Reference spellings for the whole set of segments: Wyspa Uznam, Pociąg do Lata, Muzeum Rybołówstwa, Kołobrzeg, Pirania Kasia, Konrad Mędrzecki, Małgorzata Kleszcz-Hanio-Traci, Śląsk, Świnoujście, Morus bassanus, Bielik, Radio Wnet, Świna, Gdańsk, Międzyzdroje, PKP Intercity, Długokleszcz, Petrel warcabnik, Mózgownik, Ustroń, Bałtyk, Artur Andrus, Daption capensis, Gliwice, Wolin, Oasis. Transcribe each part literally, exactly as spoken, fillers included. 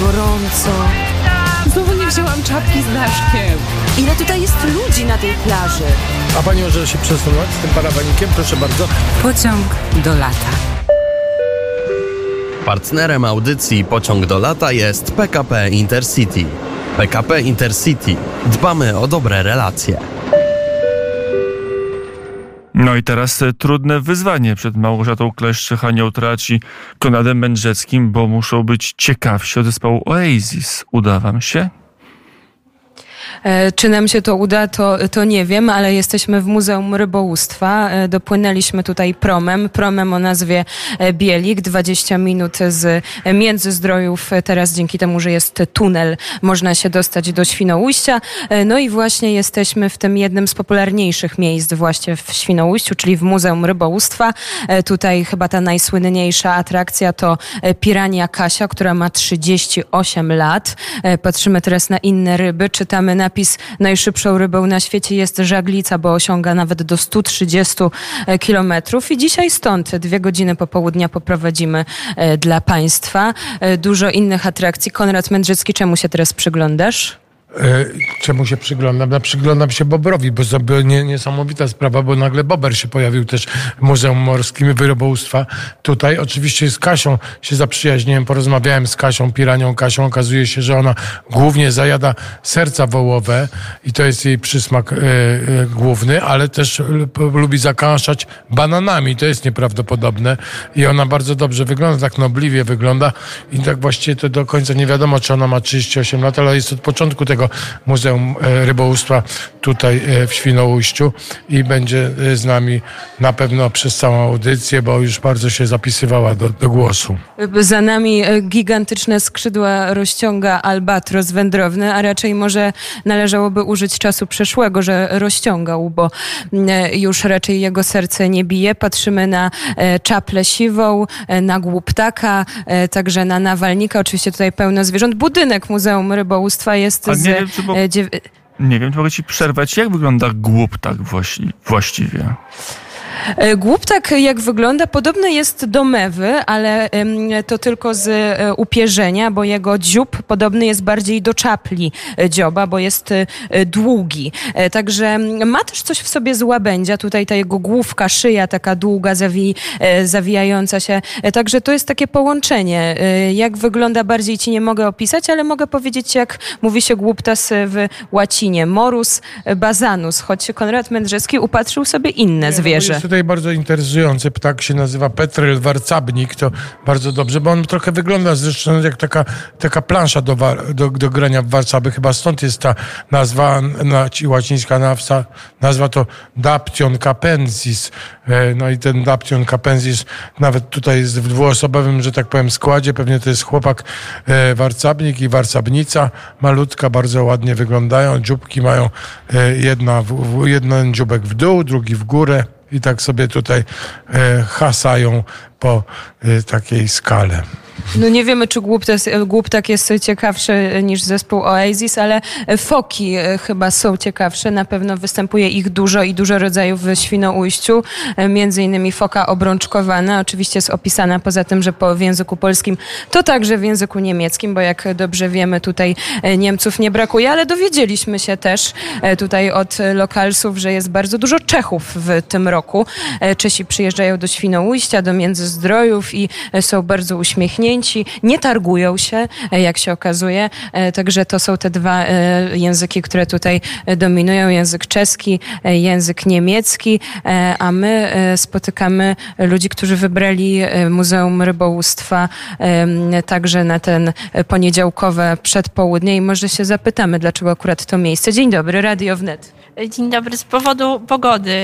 gorąco. Znowu nie wzięłam czapki z daszkiem. Ile tutaj jest ludzi na tej plaży? A pani może się przesunąć z tym parawanikiem? Proszę bardzo. Pociąg do Lata. Partnerem audycji Pociąg do Lata jest P K P Intercity. P K P Intercity. Dbamy o dobre relacje. No i teraz trudne wyzwanie przed Małgorzatą Kleszcz-Hanio-Traci, Konradem Mędrzeckim, bo muszą być ciekawsi od zespołu Oasis. Uda wam się? Czy nam się to uda, to, to nie wiem, ale jesteśmy w Muzeum Rybołówstwa. Dopłynęliśmy tutaj promem, promem o nazwie Bielik, dwadzieścia minut z Międzyzdrojów. Teraz dzięki temu, że jest tunel, można się dostać do Świnoujścia. No i właśnie jesteśmy w tym jednym z popularniejszych miejsc właśnie w Świnoujściu, czyli w Muzeum Rybołówstwa. Tutaj chyba ta najsłynniejsza atrakcja to Pirania Kasia, która ma trzydzieści osiem lat. Patrzymy teraz na inne ryby, czytamy napis: najszybszą rybą na świecie jest żaglica, bo osiąga nawet do stu trzydziestu kilometrów. I dzisiaj stąd dwie godziny popołudnia poprowadzimy dla Państwa. Dużo innych atrakcji. Konrad Mędrzecki, czemu się teraz przyglądasz? Czemu się przyglądam? No, przyglądam się bobrowi, bo to była nie, niesamowita sprawa, bo nagle bober się pojawił też w Muzeum Morskim Rybołówstwa tutaj. Oczywiście z Kasią się zaprzyjaźniłem, porozmawiałem z Kasią, piranią Kasią. Okazuje się, że ona głównie zajada serca wołowe i to jest jej przysmak y, y, główny, ale też l, p, lubi zakąszać bananami. To jest nieprawdopodobne i ona bardzo dobrze wygląda, tak nobliwie wygląda i tak właściwie to do końca nie wiadomo, czy ona ma trzydzieści osiem lat, ale jest od początku tego Muzeum Rybołówstwa tutaj w Świnoujściu i będzie z nami na pewno przez całą audycję, bo już bardzo się zapisywała do, do głosu. Za nami gigantyczne skrzydła rozciąga albatros wędrowny, a raczej może należałoby użyć czasu przeszłego, że rozciągał, bo już raczej jego serce nie bije. Patrzymy na czaplę siwą, na głuptaka, także na nawalnika. Oczywiście tutaj pełno zwierząt. Budynek Muzeum Rybołówstwa jest z... Nie wiem, czy bo, dziew... nie wiem, czy mogę ci przerwać. Jak wygląda głuptak właści- właściwie? Głuptak, jak wygląda, podobny jest do mewy, ale to tylko z upierzenia, bo jego dziób podobny jest bardziej do czapli dzioba, bo jest długi. Także ma też coś w sobie z łabędzia. Tutaj ta jego główka, szyja taka długa, zawi- zawijająca się. Także to jest takie połączenie. Jak wygląda, bardziej ci nie mogę opisać, ale mogę powiedzieć, jak mówi się głuptas w łacinie. Morus bassanus, choć Konrad Mędrzecki upatrzył sobie inne zwierzę. Tutaj bardzo interesujący ptak się nazywa Petrel warcabnik, to bardzo dobrze, bo on trochę wygląda zresztą jak taka, taka plansza do, war, do, do grania w warcaby, chyba stąd jest ta nazwa, na, łacińska nazwa, nazwa to Daption capensis, no i ten Daption capensis nawet tutaj jest w dwuosobowym, że tak powiem, składzie, pewnie to jest chłopak warcabnik i warcabnica malutka, bardzo ładnie wyglądają, dzióbki mają jedna, jeden dzióbek w dół, drugi w górę. I tak sobie tutaj e, hasają po e, takiej skale. No nie wiemy, czy głuptak jest ciekawszy niż zespół Oasis, ale foki chyba są ciekawsze. Na pewno występuje ich dużo i dużo rodzajów w Świnoujściu. Między innymi foka obrączkowana. Oczywiście jest opisana poza tym, że po, w języku polskim, to także w języku niemieckim, bo jak dobrze wiemy, tutaj Niemców nie brakuje, ale dowiedzieliśmy się też tutaj od lokalsów, że jest bardzo dużo Czechów w tym roku. Czesi przyjeżdżają do Świnoujścia, do Międzyzdrojów i są bardzo uśmiechnięci. Nie targują się, jak się okazuje. Także to są te dwa języki, które tutaj dominują. Język czeski, język niemiecki, a my spotykamy ludzi, którzy wybrali Muzeum Rybołówstwa także na ten poniedziałkowe przedpołudnie i może się zapytamy, dlaczego akurat to miejsce. Dzień dobry, Radio Wnet. Dzień dobry. Z powodu pogody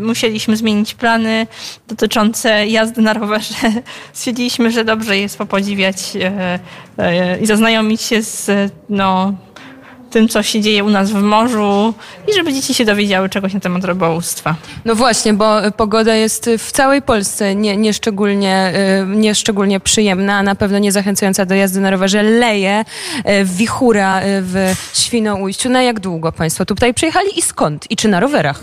musieliśmy zmienić plany dotyczące jazdy na rowerze. Stwierdziliśmy, że dobrze jest popodziwiać i zaznajomić się z no, tym, co się dzieje u nas w morzu i żeby dzieci się dowiedziały czegoś na temat rybołówstwa. No właśnie, bo pogoda jest w całej Polsce nie, nie szczególnie, nie szczególnie przyjemna, a na pewno nie zachęcająca do jazdy na rowerze. Leje, wichura w Świnoujściu. Na jak długo Państwo tutaj przyjechali i skąd? I czy na rowerach?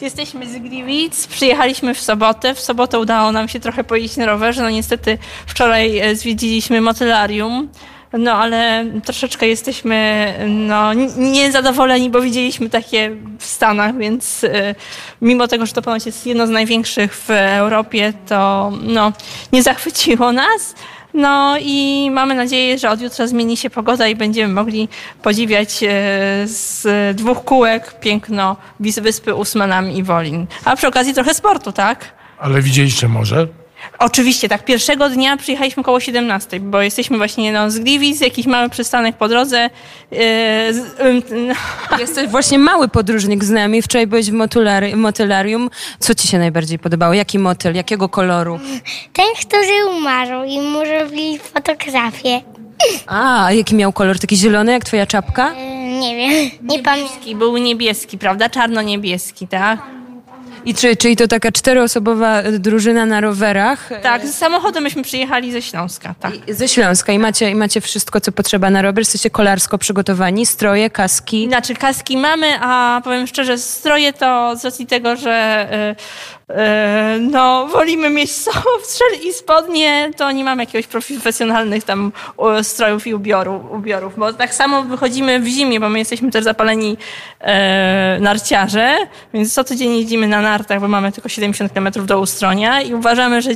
Jesteśmy z Gliwic, przyjechaliśmy w sobotę. W sobotę udało nam się trochę pojeździć na rowerze. No niestety wczoraj zwiedziliśmy motylarium. No ale troszeczkę jesteśmy no, niezadowoleni, bo widzieliśmy takie w Stanach, więc y, mimo tego, że to ponoć jest jedno z największych w Europie, to no, nie zachwyciło nas. No i mamy nadzieję, że od jutra zmieni się pogoda i będziemy mogli podziwiać z dwóch kółek piękno Wyspy Uznam i Wolin. A przy okazji trochę sportu, tak? Ale widzieliście morze? Oczywiście, tak. Pierwszego dnia przyjechaliśmy koło siedemnastej, bo jesteśmy właśnie no, z Gliwic, jakiś mały przystanek po drodze. Yy, yy, no. Jesteś właśnie mały podróżnik z nami. Wczoraj byłeś w motylar- motylarium. Co ci się najbardziej podobało? Jaki motyl? Jakiego koloru? Ten, który umarł i mu robili fotografię. A, jaki miał kolor? Taki zielony jak twoja czapka? Yy, nie wiem. Nie pamiętam. Był niebieski, prawda? Czarno-niebieski, tak? I czy, czyli to taka czteroosobowa drużyna na rowerach? Tak, z samochodem myśmy przyjechali ze Śląska. Tak. I, ze Śląska i macie, i macie wszystko, co potrzeba na rower. Jesteście kolarsko przygotowani, stroje, kaski? Znaczy kaski mamy, a powiem szczerze, stroje to z racji tego, że yy, yy, no, wolimy mieć softshell i spodnie, to nie mamy jakiegoś profesjonalnych tam strojów i ubioru, ubiorów, bo tak samo wychodzimy w zimie, bo my jesteśmy też zapaleni yy, narciarze, więc co tydzień jeździmy na nartach, bo mamy tylko siedemdziesiąt kilometrów do Ustronia i uważamy, że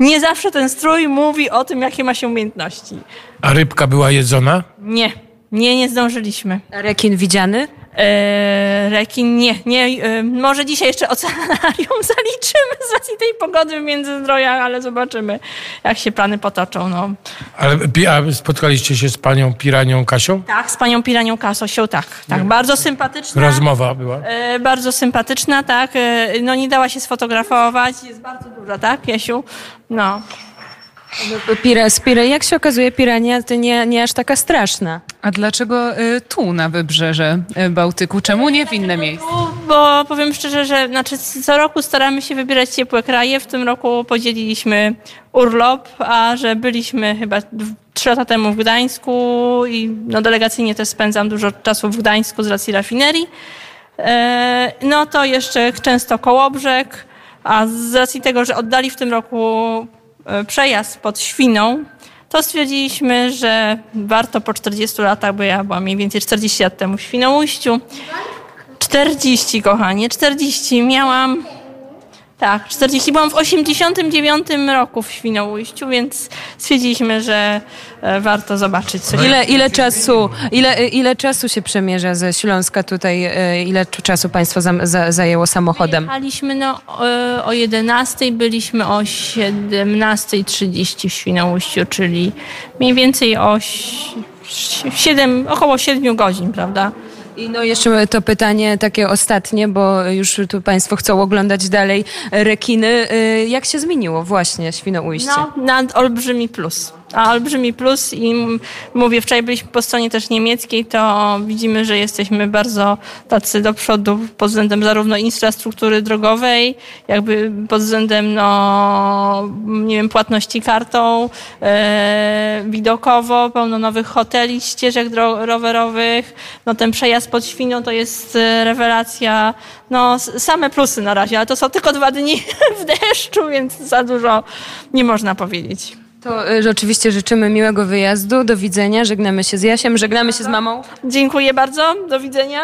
nie zawsze ten strój mówi o tym, jakie ma się umiejętności. A rybka była jedzona? Nie, nie, nie zdążyliśmy. A rekin widziany? Eee, rekin nie, nie. Eee, może dzisiaj jeszcze oceanarium zaliczymy z racji tej pogody w Międzyzdrojach, ale zobaczymy, jak się plany potoczą. No. Ale a spotkaliście się z panią Piranią Kasią? Tak, z panią Piranią Kasią, tak. tak. Nie. Bardzo sympatyczna. Rozmowa była? Eee, bardzo sympatyczna, tak. Eee, no nie dała się sfotografować. Jest bardzo duża, tak, Jasiu? No. Pira, spira, jak się okazuje, pirania to nie, nie aż taka straszna. A dlaczego y, tu na wybrzeże y, Bałtyku? Czemu nie w inne miejsce? Bo powiem szczerze, że znaczy, co roku staramy się wybierać ciepłe kraje. W tym roku podzieliliśmy urlop, a że byliśmy chyba trzy lata temu w Gdańsku i no, delegacyjnie też spędzam dużo czasu w Gdańsku z racji rafinerii. E, no to jeszcze często Kołobrzeg, a z racji tego, że oddali w tym roku przejazd pod Świną, to stwierdziliśmy, że warto po czterdziestu latach, bo ja byłam mniej więcej czterdzieści lat temu w Świnoujściu. czterdzieści, kochanie, czterdzieści miałam. Tak, czterdzieści. Byłam w osiemdziesiątym dziewiątym roku w Świnoujściu, więc stwierdziliśmy, że warto zobaczyć coś. Ile, ile czasu, ile, ile czasu się przemierza ze Śląska tutaj? Ile czasu państwo za, za, zajęło samochodem? Jechaliśmy no, o jedenastej, byliśmy o siedemnasta trzydzieści w Świnoujściu, czyli mniej więcej o siedem, około siedmiu godzin, prawda? I no jeszcze to pytanie takie ostatnie, bo już tu państwo chcą oglądać dalej rekiny. Jak się zmieniło właśnie Świnoujście? No, na olbrzymi plus. A olbrzymi plus i mówię, wczoraj byliśmy po stronie też niemieckiej, to widzimy, że jesteśmy bardzo tacy do przodu pod względem zarówno infrastruktury drogowej, jakby pod względem no, nie wiem, płatności kartą, e, widokowo, pełno nowych hoteli, ścieżek dro- rowerowych, no ten przejazd pod Świną to jest rewelacja, no same plusy na razie, ale to są tylko dwa dni w deszczu, więc za dużo nie można powiedzieć. To że oczywiście życzymy miłego wyjazdu. Do widzenia. Żegnamy się z Jasiem. Żegnamy się z mamą. Dziękuję bardzo. Do widzenia.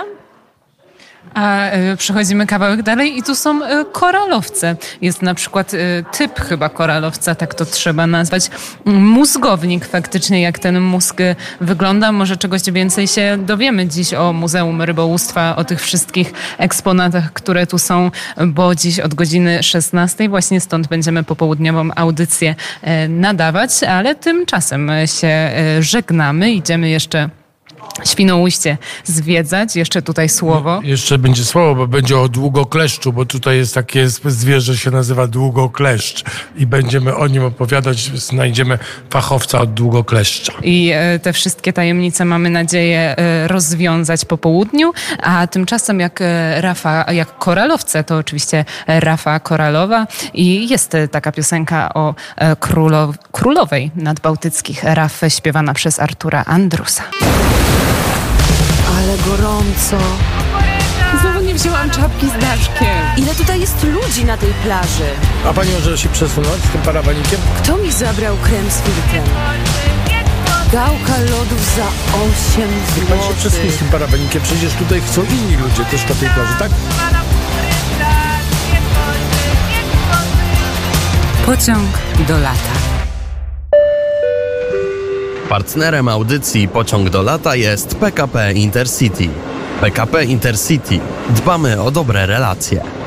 A y, przechodzimy kawałek dalej i tu są y, koralowce. Jest na przykład y, typ chyba koralowca, tak to trzeba nazwać. Mózgownik faktycznie, jak ten mózg wygląda. Może czegoś więcej się dowiemy dziś o Muzeum Rybołówstwa, o tych wszystkich eksponatach, które tu są, bo dziś od godziny szesnastej właśnie stąd będziemy popołudniową audycję y, nadawać, ale tymczasem się y, żegnamy. Idziemy jeszcze Świnoujście zwiedzać. Jeszcze tutaj słowo. Jeszcze będzie słowo, bo będzie o długokleszczu, bo tutaj jest takie zwierzę, się nazywa długokleszcz i będziemy o nim opowiadać. Znajdziemy fachowca od długokleszcza. I te wszystkie tajemnice mamy nadzieję rozwiązać po południu, a tymczasem jak Rafa, jak koralowce, to oczywiście Rafa Koralowa i jest taka piosenka o królo, królowej nadbałtyckich raf śpiewana przez Artura Andrusa. Ale gorąco. Znowu nie wzięłam czapki z daszkiem. Ile tutaj jest ludzi na tej plaży? A pani może się przesunąć z tym parawanikiem? Kto mi zabrał krem z filtrem? Gałka lodów za osiem złotych. Pan się przesunie z tym parabenikiem, przecież tutaj chcą inni ludzie też po tej plaży, tak? Pociąg do lata. Partnerem audycji Pociąg do lata jest P K P Intercity. P K P Intercity. Dbamy o dobre relacje.